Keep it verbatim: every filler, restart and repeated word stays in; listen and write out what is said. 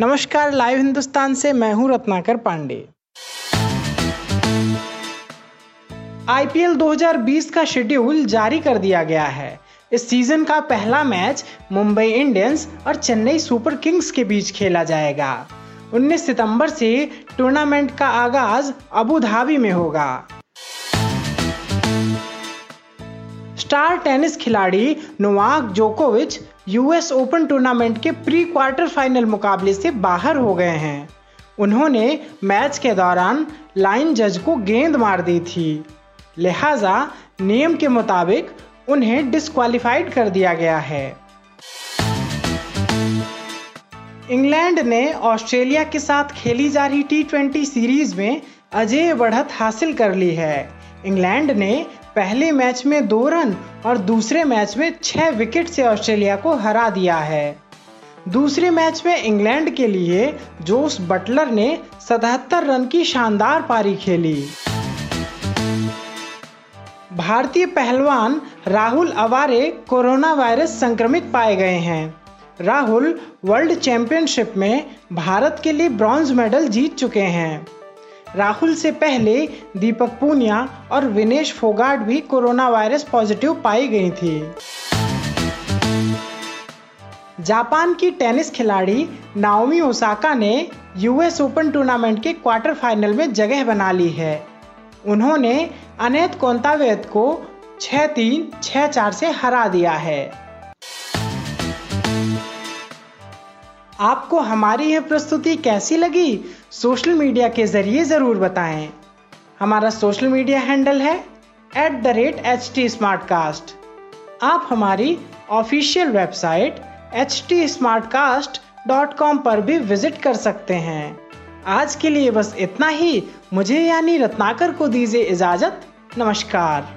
नमस्कार, लाइव हिंदुस्तान से मैं हूं रत्नाकर पांडे। आईपीएल दो हज़ार बीस का शेड्यूल जारी कर दिया गया है। इस सीजन का पहला मैच मुंबई इंडियंस और चेन्नई सुपर किंग्स के बीच खेला जाएगा। उन्नीस सितंबर से टूर्नामेंट का आगाज अबू धाबी में होगा। स्टार टेनिस खिलाड़ी नोवाक जोकोविच यूएस ओपन टूर्नामेंट के प्री क्वार्टर फाइनल मुकाबले से बाहर हो गए हैं। उन्होंने मैच के दौरान लाइन जज को गेंद मार दी थी, लिहाजा नियम के मुताबिक उन्हें डिस्क्वालीफाइड कर दिया गया है। इंग्लैंड ने ऑस्ट्रेलिया के साथ खेली जा रही टी ट्वेंटी सीरीज में अजेय बढ़त हासिल कर ली है। इंग्लैंड ने पहले मैच में दो रन और दूसरे मैच में छह विकेट से ऑस्ट्रेलिया को हरा दिया है। दूसरे मैच में इंग्लैंड के लिए जोस बटलर ने सतहत्तर रन की शानदार पारी खेली। भारतीय पहलवान राहुल अवारे कोरोना वायरस संक्रमित पाए गए हैं। राहुल वर्ल्ड चैंपियनशिप में भारत के लिए ब्रॉन्ज मेडल जीत चुके हैं। राहुल से पहले दीपक पूनिया और विनेश फोगाट भी कोरोना वायरस पॉजिटिव पाई गई थी। जापान की टेनिस खिलाड़ी नाओमी ओसाका ने यूएस ओपन टूर्नामेंट के क्वार्टर फाइनल में जगह बना ली है। उन्होंने अनेत कोंतावेत को छह तीन छह चार से हरा दिया है। आपको हमारी यह प्रस्तुति कैसी लगी? सोशल मीडिया के जरिए ज़रूर बताएं। हमारा सोशल मीडिया हैंडल है at the rate H T smart cast. आप हमारी official website H T smart cast dot com पर भी विजिट कर सकते हैं। आज के लिए बस इतना ही। मुझे यानी रत्नाकर को दीजिए इजाज़त। नमस्कार।